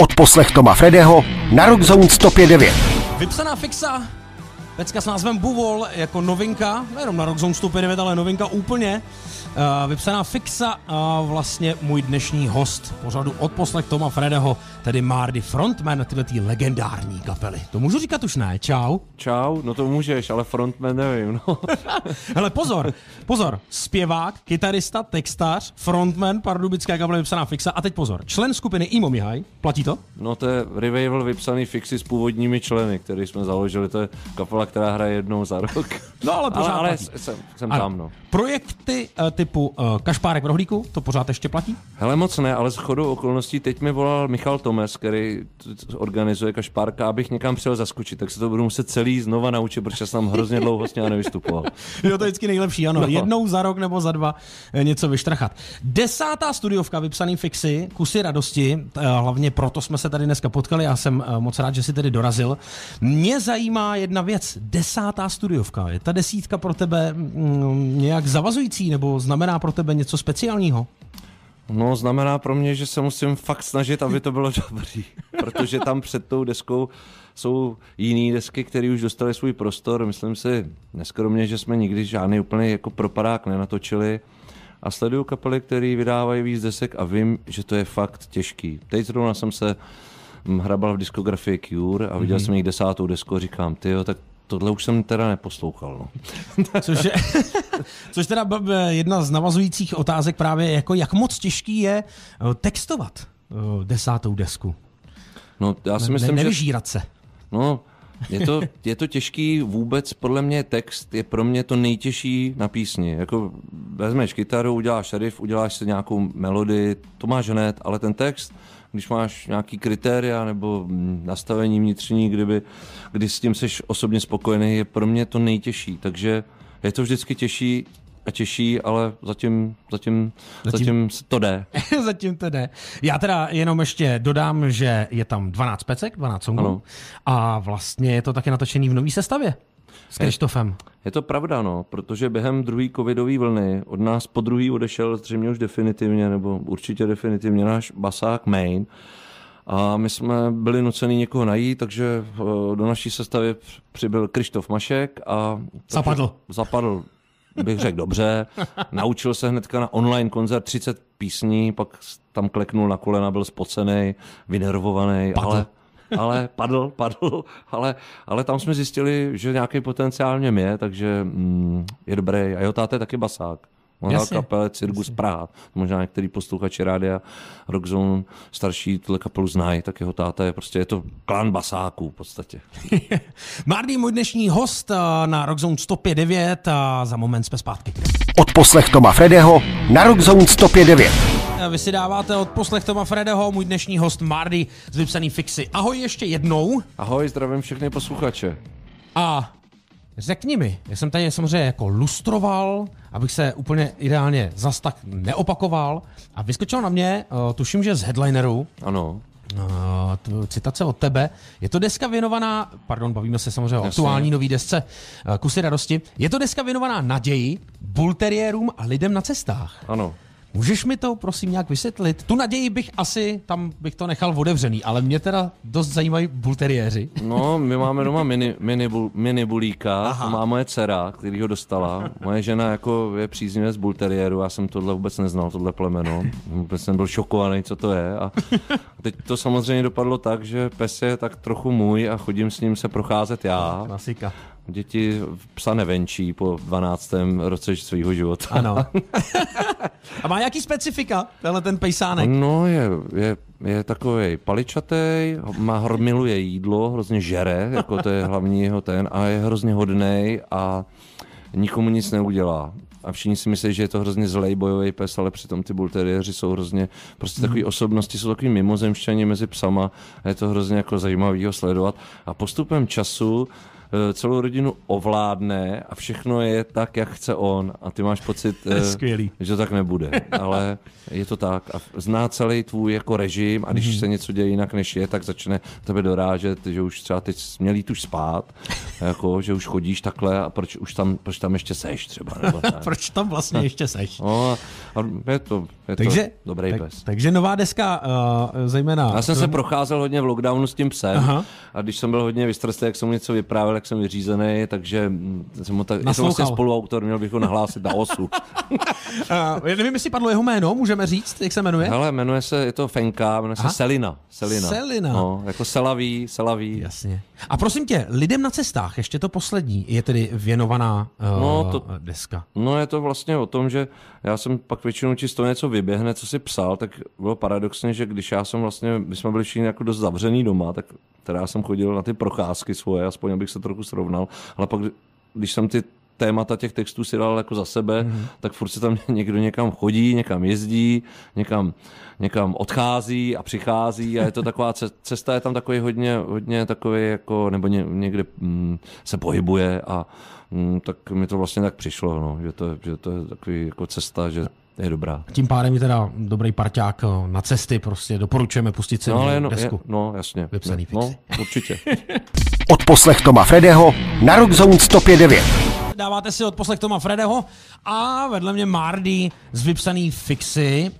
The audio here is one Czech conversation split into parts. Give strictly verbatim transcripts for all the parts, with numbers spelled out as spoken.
Odposlech Toma Frödeho na Rock Zone sto pět devět. Vypsaná fixa. Pecka s názvem Buvol jako novinka, nejenom na Rock Zone sto pět devět, ale novinka úplně. Uh, Vypsaná fixa a uh, vlastně můj dnešní host pořadu Odposlech Toma Frödeho, tedy Márdi, frontman tyhletý legendární kapely. To můžu říkat už ne? Čau. Čau, no to můžeš, ale frontman nevím, no. Hele, pozor, pozor, zpěvák, kytarista, textař, frontman pardubické kapely Vypsaná fixa a teď pozor, člen skupiny Emo Mihaj, platí to? No to je revival Vypsaný fixy s původními členy, který jsme založili, to je kapela, která hraje jednou za rok. No ale pořád ale, ale jsem, jsem tam, no. Projekty uh, typu uh, Kašpárek v rohlíku, to pořád ještě platí? Hele, moc ne, ale shodou okolností teď mi volal Michal Tomes, který organizuje Kašpárka, abych někam přijel zaskočit, tak se to budu muset celý znova naučit, protože jsem hrozně dlouho s ním nevystupoval. Jo, to je vždycky nejlepší, ano. No. Jednou za rok nebo za dva něco vyštrachat. Desátá studiovka Vypsaný fixy, Kusy radosti, hlavně proto jsme se tady dneska potkali, já jsem moc rád, že jsi tady dorazil. Mě zajímá jedna věc, desátá studiovka, je ta desítka pro tebe nějak zavazující nebo znamená pro tebe něco speciálního? No, znamená pro mě, že se musím fakt snažit, aby to bylo dobrý, protože tam před tou deskou jsou jiný desky, které už dostaly svůj prostor. Myslím si neskromně, že jsme nikdy žádný úplně jako propadák nenatočili a sleduju kapely, které vydávají víc desek a vím, že to je fakt těžký. Teď zrovna jsem se hrabal v diskografii Cure a viděl mm-hmm. jsem jejich desátou desku a říkám, tyjo, tak tohle už jsem teda neposlouchal. No. Což, je, což teda jedna z navazujících otázek právě, jako jak moc těžký je textovat desátou desku. No, já si ne, myslím, ne, nevyžírat že... se. No, je to, je to těžký vůbec, podle mě text je pro mě to nejtěžší na písni. Jako vezmeš kytaru, uděláš riff, uděláš si nějakou melodii, to máš hned, ale ten text... Když máš nějaký kritéria nebo nastavení vnitřní, kdyby, kdy s tím seš osobně spokojený, je pro mě to nejtěžší. Takže je to vždycky těžší a těžší, ale zatím, zatím, zatím, zatím to jde. Zatím to jde. Já teda jenom ještě dodám, že je tam dvanáct pecek, dvanáct songů ano. A vlastně je to taky natočený v nový sestavě s Krištofem. Je, je to pravda, no, protože během druhé covidové vlny od nás po druhý odešel zřejmě už definitivně, nebo určitě definitivně náš basák Maine a my jsme byli nuceni někoho najít, takže do naší sestavy přibyl Krištof Mašek a... Zapadl. Zapadl, bych řekl dobře, naučil se hnedka na online koncert třicet písní, pak tam kleknul na kolena, byl spocený, vynervovaný, Padl. ale... Ale padl, padl, ale, ale tam jsme zjistili, že nějaký potenciál v něm je, takže mm, je dobrý. A jeho táta je taky basák. On hrál kapele Cirkus Praht. Možná některý posluchači rádia Rock Zone starší tuhle kapelu znají, tak jeho táta je prostě, je to klan basáků v podstatě. Márdi, můj dnešní host na Rock Zone sto pět devět a za moment jsme zpátky. Odposlech Toma Frödeho na Rock Zone sto pět devět. Vy si dáváte odposlech Toma Frödeho, můj dnešní host Márdi z Vypsaný fixy. Ahoj ještě jednou. Ahoj, zdravím všechny posluchače. A řekni mi, já jsem tady samozřejmě jako lustroval, abych se úplně ideálně zas tak neopakoval a vyskočil na mě, tuším, že z headlineru. Ano. Citace od tebe. Je to deska věnovaná, pardon, bavíme se samozřejmě o aktuální nový desce Kusy radosti. Je to deska věnovaná naději, bulteriérům a lidem na cestách. Ano. Můžeš mi to, prosím, nějak vysvětlit? Tu naději bych asi, tam bych to nechal otevřený, ale mě teda dost zajímají bulteriéři. No, my máme doma mini, mini, bul, mini bulíka, Aha. To má moje dcera, který ho dostala. Moje žena jako je příznivec bulteriéru, já jsem tohle vůbec neznal, tohle plemeno. Vůbec jsem byl šokovaný, co to je. A teď to samozřejmě dopadlo tak, že pes je tak trochu můj a chodím s ním se procházet já. Klasika. Děti psa nevenčí po dvanáctém roce svého života. Ano. A má nějaký specifika, tenhle ten pejsánek? No, je, je, je takovej paličatej, má, miluje jídlo, hrozně žere, jako to je hlavní jeho ten, a je hrozně hodnej a nikomu nic neudělá. A všichni si myslí, že je to hrozně zlej bojový pes, ale přitom ty bulteriéři jsou hrozně, prostě takový osobnosti, jsou takový mimozemšťani mezi psama a je to hrozně jako zajímavý ho sledovat. A postupem času celou rodinu ovládne a všechno je tak, jak chce on a ty máš pocit, skvělý, že to tak nebude, ale je to tak a zná celý tvůj jako režim a když hmm. se něco děje jinak než je, tak začne tebe dorážet, že už třeba teď směl jít už spát, jako, že už chodíš takhle a proč už tam, proč tam ještě seš třeba. Nebo proč tam vlastně ještě seš. No, a je to, je takže, to dobrý tak, pes. Takže nová deska uh, zejména. Já jsem se procházel hodně v lockdownu s tím psem. Aha. A když jsem byl hodně vystraslý, jak jsem mu něco vyprávěl, jak jsem vyřízený, takže jsem ho tak, jsem vlastně spoluautor, měl bych ho nahlásit na osu. uh, já nevím, jestli padlo jeho jméno, můžeme říct, jak se jmenuje? Hele, jmenuje se, je to Fenka, jmenuje Aha. se Selina. Selina. Selina. No, jako Selaví, Selaví. Jasně. A prosím tě, lidem na cestách, ještě to poslední, je tedy věnovaná uh, no to, deska. No je to vlastně o tom, že já jsem pak většinou čisto něco vyběhne, co si psal, tak bylo paradoxně, že když já jsem vlastně, my jsme byli všichni jako dost zavřený doma, tak teda já jsem chodil na ty procházky svoje, aspoň abych se trochu srovnal, ale pak, když jsem ty témata těch textů si dal jako za sebe, mm. tak furt se tam někdo někam chodí, někam jezdí, někam, někam odchází a přichází a je to taková cesta, je tam takový hodně, hodně takový jako, nebo ně, někde mm, se pohybuje a mm, tak mi to vlastně tak přišlo, no, že, to, že to je takový jako cesta, že je dobrá. Tím pádem je teda dobrý parťák na cesty, prostě doporučujeme pustit si no, no, desku. Je, no, jasně. Vypsaný fixy. No, určitě. Odposlech Toma Frödeho na Rock Zone sto pět devět. Dáváte si odposlech Toma Frödeho a vedle mě Márdi z Vypsaný fixy.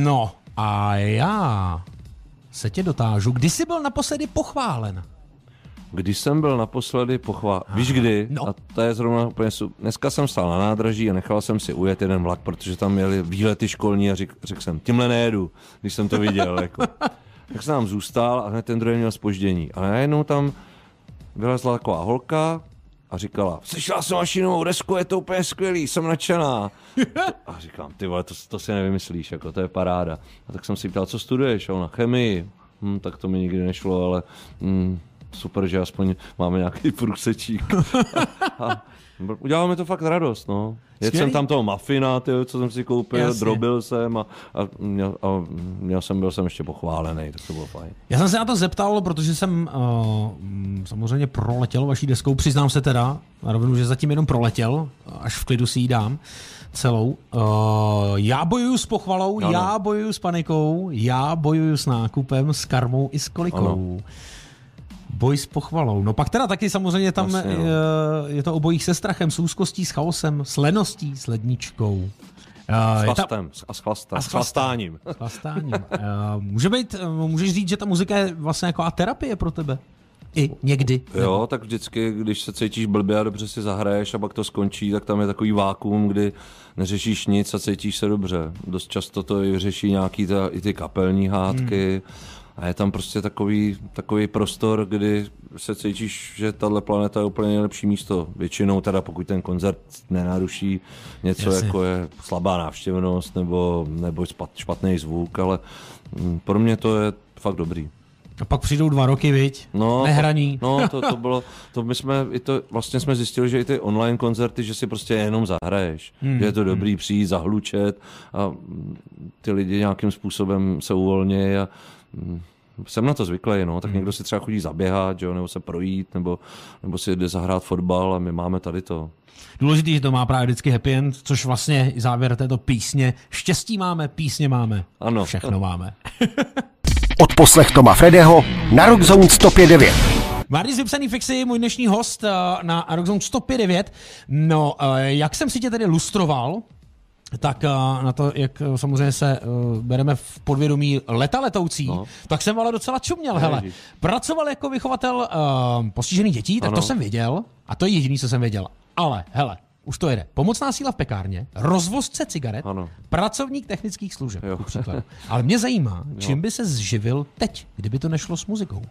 No a já se tě dotážu. Kdy jsi byl naposledy pochválen? Když jsem byl naposledy pochválen. Víš kdy? No. A to je zrovna úplně super. Dneska jsem stál na nádraží a nechal jsem si ujet jeden vlak, protože tam jeli výlety školní a řekl, řekl jsem, tímhle nejedu, když jsem to viděl. Jako. Tak jsem tam zůstal a hned ten druhý měl zpoždění. A najednou tam vylezla taková holka a říkala, slyšela jsem vaši novou desku, je to úplně skvělý, jsem nadšená. A říkám, ty vole, to, to si nevymyslíš, jako, to je paráda. A tak jsem si ptal, co studuješ, a ona chemii. Hm, tak to mi nikdy nešlo, ale hm, super, že aspoň máme nějaký průsečík. A, a udělalo mi to fakt radost, no. Jedl jsem tam toho mafina, tyjo, co jsem si koupil, jasně, drobil jsem a, a, měl, a měl jsem, byl jsem ještě pochválený, tak to bylo fajn. Já jsem se na to zeptal, protože jsem uh, samozřejmě proletěl vaší deskou, přiznám se teda, na rovinu, že zatím jenom proletěl, až v klidu si ji dám celou. Uh, já bojuju s pochvalou, ano. Já bojuju s panikou, já bojuju s nákupem, s karmou i s kolikou. Ano. Boj s pochvalou. No pak teda taky samozřejmě tam vlastně, no. je, je to obojí se strachem, s úzkostí, s chaosem, s leností, s ledničkou. S chlastem, ta... a s chlastem. A s chlastáním. S chlastáním. Může být, můžeš říct, že ta muzika je vlastně jako a terapie pro tebe? I někdy. Jo, nebo? Tak vždycky, když se cítíš blbě a dobře si zahraješ a pak to skončí, tak tam je takový vákuum, kdy neřešíš nic a cítíš se dobře. Dost často to i řeší nějaký ta, i ty kapelní hádky, hmm. A je tam prostě takový, takový prostor, kdy se cítíš, že tahle planeta je úplně nejlepší místo. Většinou teda, pokud ten koncert nenaruší něco, jasně, jako je slabá návštěvnost nebo, nebo špatný zvuk, ale pro mě to je fakt dobrý. A pak přijdou dva roky, viď? No, nehraní. No, to, to bylo, to my jsme, i to, vlastně jsme zjistili, že i ty online koncerty, že si prostě jenom zahraješ. Hmm. Že je to dobrý přijít, zahlučet a ty lidi nějakým způsobem se uvolnějí a jsem na to zvyklý, no, tak hmm. někdo si třeba chodí zaběhat, jo, nebo se projít, nebo, nebo si jde zahrát fotbal a my máme tady to. Důležitý, že to má právě vždycky happy end, což vlastně i závěr této písně. Štěstí máme, písně máme, ano, všechno máme. Odposlech Toma Frödeho na Rock Zone sto pět devět. Márdi z Vypsaný fixy, můj dnešní host na Rock Zone sto pět devět. No, jak jsem si tě tedy lustroval, tak na to, jak samozřejmě se bereme v podvědomí leta letoucí, no, tak jsem ale docela čuměl, ne, hele. Pracoval jako vychovatel uh, postižených dětí, tak ano, to jsem věděl a to je jediný, co jsem věděl. Ale, hele, už to jede. Pomocná síla v pekárně, rozvozce cigaret, ano, pracovník technických služeb, příklad. Ale mě zajímá, čím by se živil teď, kdyby to nešlo s muzikou?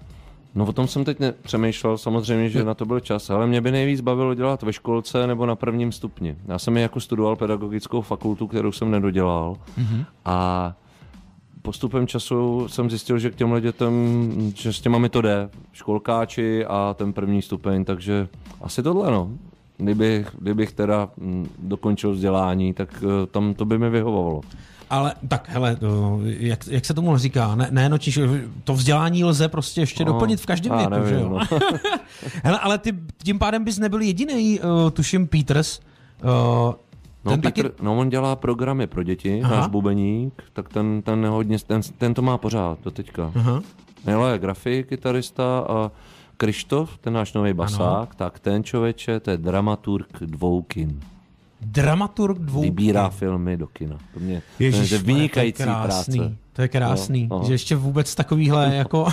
No o tom jsem teď nepřemýšlel, samozřejmě, že na to byl čas, ale mě by nejvíc bavilo dělat ve školce nebo na prvním stupni. Já jsem jako studoval pedagogickou fakultu, kterou jsem nedodělal, mm-hmm, a postupem času jsem zjistil, že k těmhle dětem, že s těma mi to jde, školkáči a ten první stupeň, takže asi tohle, no. kdybych, kdybych teda dokončil vzdělání, tak tam to by mi vyhovovalo. Ale tak hele, jak, jak se tomu říká, ne, ne no, čiž, to vzdělání lze prostě ještě no, doplnit v každém věku, nevím, že jo? No. Hele, ale ty, tím pádem bys nebyl jediný, uh, tuším Peters. Uh, no, Petr, taky... no on dělá programy pro děti, aha, náš bubeník, tak ten, ten, hodně, ten, ten to má pořád do teďka. Aha. Hele, grafik, kytarista a Krištof, ten náš nový basák, ano, tak ten člověče, to je dramaturg dvou kin. Dramaturg dvou vybírá filmy do kina. To mě Ježiš, to je vynikající krásný, práce. To je krásný, no, že ještě vůbec takovýhle jako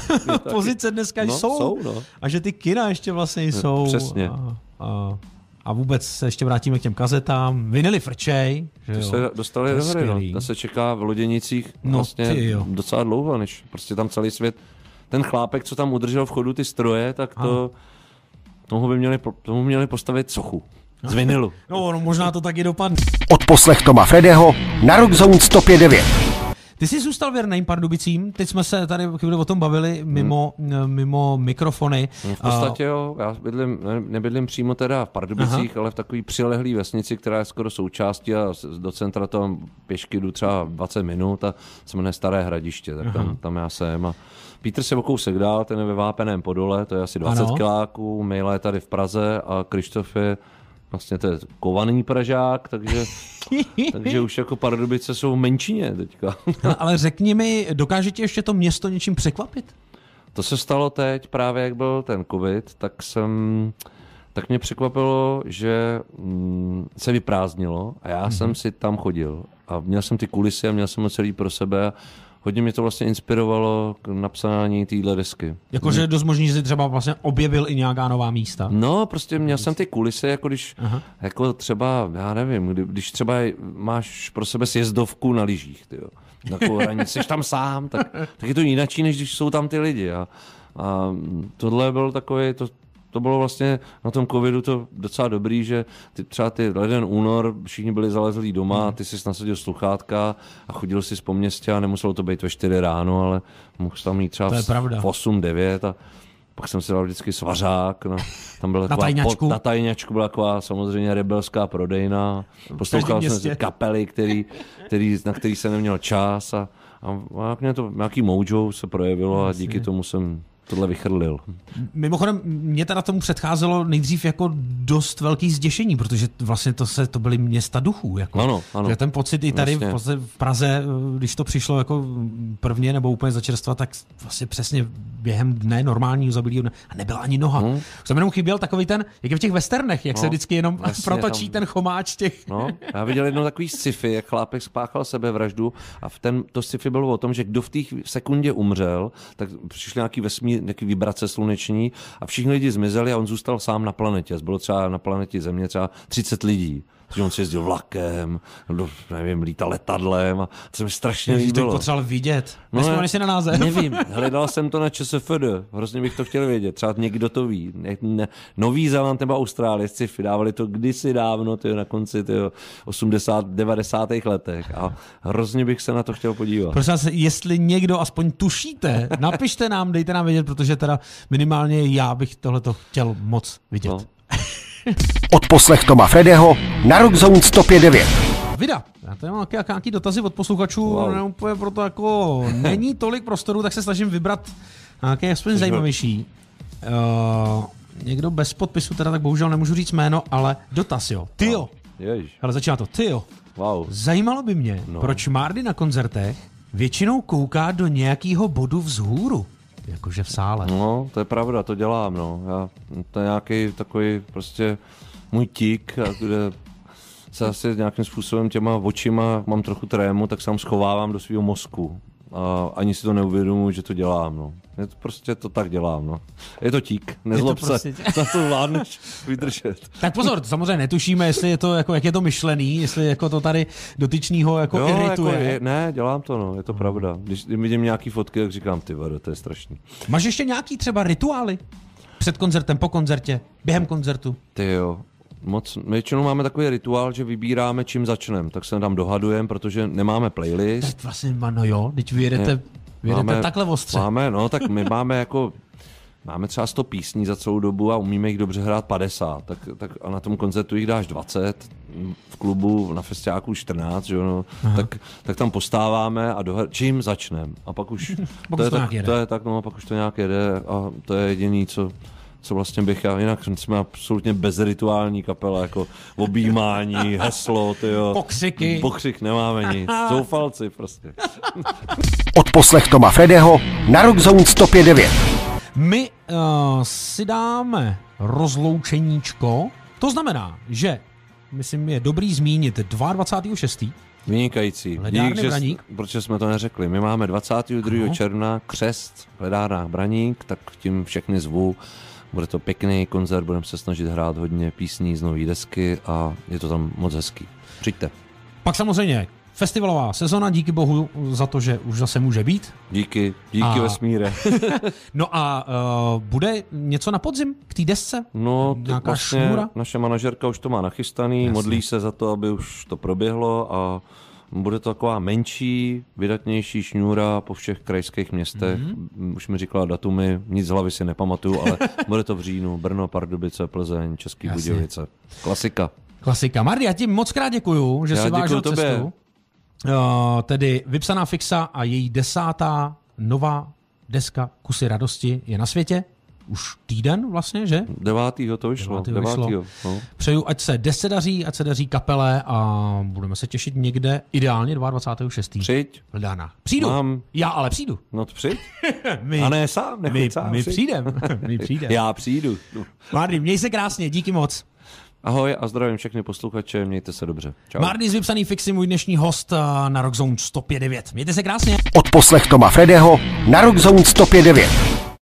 pozice dneska no, jsou, jsou no, a že ty kina ještě vlastně jsou. Přesně. A, a, a vůbec se ještě vrátíme k těm kazetám. Vinily frčej. Že se dostali do hry. No. To se čeká v Loděnicích vlastně no, docela dlouho, než prostě tam celý svět. Ten chlápek, co tam udržel v chodu ty stroje, tak to, tomu by měli, tomu měli postavit sochu. Z vinilu. No, no, možná to taky dopadne. Odposlech Toma Frödeho na Rock Zone sto pět devět. Ty jsi zůstal věrným Pardubicím, teď jsme se tady chvíli o tom bavili mimo, hmm. mimo mikrofony. V podstatě jo, já bydlím, nebydlím přímo teda v Pardubicích, aha, ale v takový přilehlý vesnici, která je skoro součástí a do centra toho pěšky jdu třeba dvacet minut a se jmenuje Staré Hradiště, tak tam, tam já jsem a Petr se o kousek dál, ten je ve Vápeném Podole, to je asi dvacet kiláků, Mejla je tady v Praze a Krištof je vlastně to je kovaný Pražák, takže, takže už jako Pardubice jsou v menšině teďka. No, ale řekni mi, dokáže ti ještě to město něčím překvapit? To se stalo teď, právě jak byl ten covid, tak jsem, tak mě překvapilo, že mm, se vyprázdnilo a já mm-hmm. jsem si tam chodil a měl jsem ty kulisy a měl jsem ho celý pro sebe. Hodně mě to vlastně inspirovalo k napsání téhle desky. Jakože je dost možný, že jsi třeba vlastně objevil i nějaká nová místa. No, prostě měl jsem ty kulisy, jako když, aha, jako třeba, já nevím, když třeba máš pro sebe sjezdovku na lyžích, tyjo, takovou hranici, jsi tam sám, tak, tak je to jináčí, než když jsou tam ty lidi. A, a tohle byl takový, to, to bylo vlastně na tom covidu to docela dobrý, že ty, třeba ty leden únor, všichni byli zalezlí doma, ty jsi nasadil sluchátka a chodil jsi po městě a nemuselo to být ve čtyři ráno, ale mohl tam jít třeba v osm devět a pak jsem si dal vždycky svařák. No. Tam byla taková, na tajňačku. Pod, na tajňačku byla taková samozřejmě rebelská prodejna. Poslouchal jsem si kapely, který, který, na který se neměl čas a, a nějaký mojo se projevilo a díky tomu jsem tohle vychrlil. Mimochodem, mě teda tomu předcházelo nejdřív jako dost velký zděšení, protože vlastně to se to byly města duchů. Jako. Ano, ano. Že ten pocit i tady vlastně v Praze, když to přišlo jako prvně nebo úplně začerstva, tak vlastně přesně během dne normálního zabílého dne a nebyla ani noha. Hmm. Jsem jenom chyběl takový ten, jak je v těch westernech, jak no, se vždycky jenom vlastně protočí tam ten chomáč těch. No, já viděl jednou takový sci-fi, jak chlápek spáchal sebevraždu a v ten, to sci-fi bylo o tom, že kdo v té sekundě umřel, tak přišli nějaký vesmír, nějaký vibrace sluneční a všichni lidi zmizeli a on zůstal sám na planetě. Bylo třeba na planetě Země třeba třicet lidí. Takže on si jezdil vlakem, nevím, lítal letadlem a to se mi strašně líbilo. Když to potřeboval vidět. No, ne, si na název. Nevím, hledal jsem to na ČSFD. Hrozně bych to chtěl vědět. Třeba někdo to ví. Ne, ne, Nový Zéland nebo Austrálie, sci-fi, dávali to kdysi dávno, tyjo, na konci tyjo, osmdesátých, devadesátých letech. A hrozně bych se na to chtěl podívat. Prosím vás, jestli někdo aspoň tušíte, napište nám, dejte nám vědět, protože teda minimálně já bych tohleto chtěl moc vidět. No. Odposlech Toma Frödeho na Rock Zone sto pět devět. Vida, já tady mám nějaký dotazy od posluchačů, wow, neúplně proto jako není tolik prostoru, tak se snažím vybrat nějaké aspoň zajímavější. Uh, někdo bez podpisu, teda tak bohužel nemůžu říct jméno, ale dotaz jo. Tyjo, ale začíná to. Tyjo, wow. Zajímalo by mě, no, proč Márdi na koncertech většinou kouká do nějakého bodu vzhůru. Jakože v sále. No, to je pravda, to dělám, no. Já, to je nějaký takový prostě můj tik, kde se asi nějakým způsobem těma očima mám trochu trému, tak se tam schovávám do svého mozku. A ani si to neuvědomuji, že to dělám, no. Je to prostě to tak dělám, no. Je to tík, nezlob to prostě se, na to vládneš vydržet. Tak pozor, samozřejmě netušíme, jestli je to, jako, jak je to myšlený, jestli jako to tady dotyčnýho jako jo, irituje. Jako je, ne, dělám to, no, je to pravda. Když vidím nějaký fotky, tak říkám, ty vado, to je strašný. Máš ještě nějaký třeba rituály? Před koncertem, po koncertě, během koncertu? Ty jo. Moc. Většinou máme takový rituál, že vybíráme, čím začneme, tak se tam dohadujeme, protože nemáme playlist. Tak vlastně, no jo, teď vyjedete, vyjedete máme, takhle ostře. Máme, no tak my máme jako máme třeba sto písní za celou dobu a umíme jich dobře hrát padesát, tak, tak a na tom koncertu jich dáš dvacet, v klubu, na festiáku čtrnáct, že no, tak, tak tam postáváme a dohr- čím začneme. A pak už to, je to, tak, to je tak, no a pak už to nějak jede a to je jediný, co... co vlastně bych, já jinak jsme absolutně bezrituální kapela, jako objímání, heslo, tyjo. Pokřiky. Pokřik nemáme nic, zoufalci prostě. Odposlech Toma Frödeho na Rock Zone sto pět devět. My uh, si dáme rozloučeníčko, to znamená, že, myslím, je dobrý zmínit dvacátého druhého šestého Vynikající. Ledárny Braník. Protože jsme to neřekli. My máme dvacátého druhého června křest v Ledárnách Braník, tak tím všechny zvu. Bude to pěkný koncert, budeme se snažit hrát hodně písní z nový desky a je to tam moc hezký. Přijďte. Pak samozřejmě festivalová sezona, díky bohu za to, že už zase může být. Díky, díky a... vesmíre. No a uh, bude něco na podzim k té desce? No, nějaká vlastně šmůra? Naše manažerka už to má nachystaný, jasně. Modlí se za to, aby už to proběhlo a bude to taková menší, vydatnější šňůra po všech krajských městech. Mm-hmm. Už mi říkala datumy, nic z hlavy si nepamatuju, ale bude to v říjnu. Brno, Pardubice, Plzeň, Český Jasně. Budějovice. Klasika. Klasika. Márdi, já ti moc krát děkuju, že jsi vážil cestu. Uh, tedy Vypsaná fixa a její desátá nová deska Kusy radosti je na světě. Už týden vlastně, že? Devátýho to vyšlo. Devátýho vyšlo. Devátýho, no. Přeju, ať se desce daří, ať se daří kapele a budeme se těšit někde, ideálně dvacátého druhého šestého Přijď. Vldána. Přijdu. Mám... Já ale přijdu. No to přijď. my, a ne sám, my, sám my přijdem. my přijdem. Já přijdu. Márdi, měj se krásně, díky moc. Ahoj a zdravím všechny posluchače, mějte se dobře. Čau. Márdi z Vypsaný fixy, můj dnešní host na Rock Zone sto pět devět. Mějte se krásně. Odposlech Toma Frödeho na Rock Zone sto pět devět.